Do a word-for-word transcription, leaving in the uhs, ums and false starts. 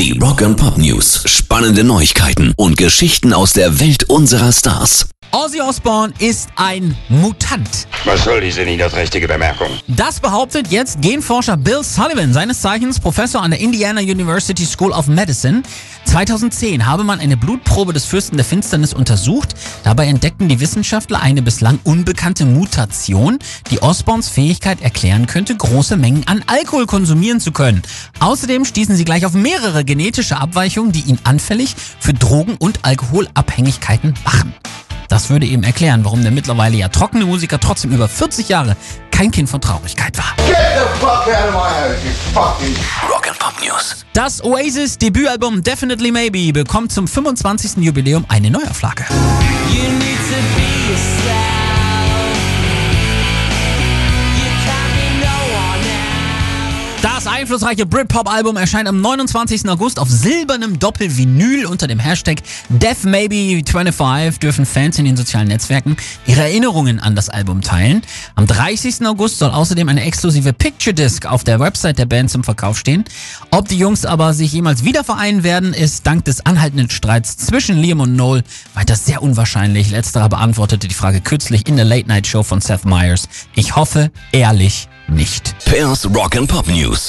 Die Rock-and-Pop-News, spannende Neuigkeiten und Geschichten aus der Welt unserer Stars. Ozzy Osbourne ist ein Mutant. Was soll diese niederträchtige Bemerkung? Das behauptet jetzt Genforscher Bill Sullivan, seines Zeichens Professor an der Indiana University School of Medicine. zweitausendzehn habe man eine Blutprobe des Fürsten der Finsternis untersucht. Dabei entdeckten die Wissenschaftler eine bislang unbekannte Mutation, die Osbournes Fähigkeit erklären könnte, große Mengen an Alkohol konsumieren zu können. Außerdem stießen sie gleich auf mehrere genetische Abweichungen, die ihn anfällig für Drogen- und Alkoholabhängigkeiten machen. Das würde eben erklären, warum der mittlerweile ja trockene Musiker trotzdem über vierzig Jahre kein Kind von Traurigkeit war. Get the fuck out of my house, you fucking Rock and Pop News. Das Oasis Debütalbum Definitely Maybe bekommt zum fünfundzwanzigsten Jubiläum eine Neuauflage. You need to be yourself. Das einflussreiche Britpop-Album erscheint am neunundzwanzigsten August auf silbernem Doppelvinyl. Unter dem Hashtag Def Maybe fünfundzwanzig dürfen Fans in den sozialen Netzwerken ihre Erinnerungen an das Album teilen. Am dreißigsten August soll außerdem eine exklusive Picture Disc auf der Website der Band zum Verkauf stehen. Ob die Jungs aber sich jemals wieder vereinen werden, ist dank des anhaltenden Streits zwischen Liam und Noel weiter sehr unwahrscheinlich. Letzterer beantwortete die Frage kürzlich in der Late-Night-Show von Seth Meyers: Ich hoffe ehrlich nicht. Pairs Rock and Pop News.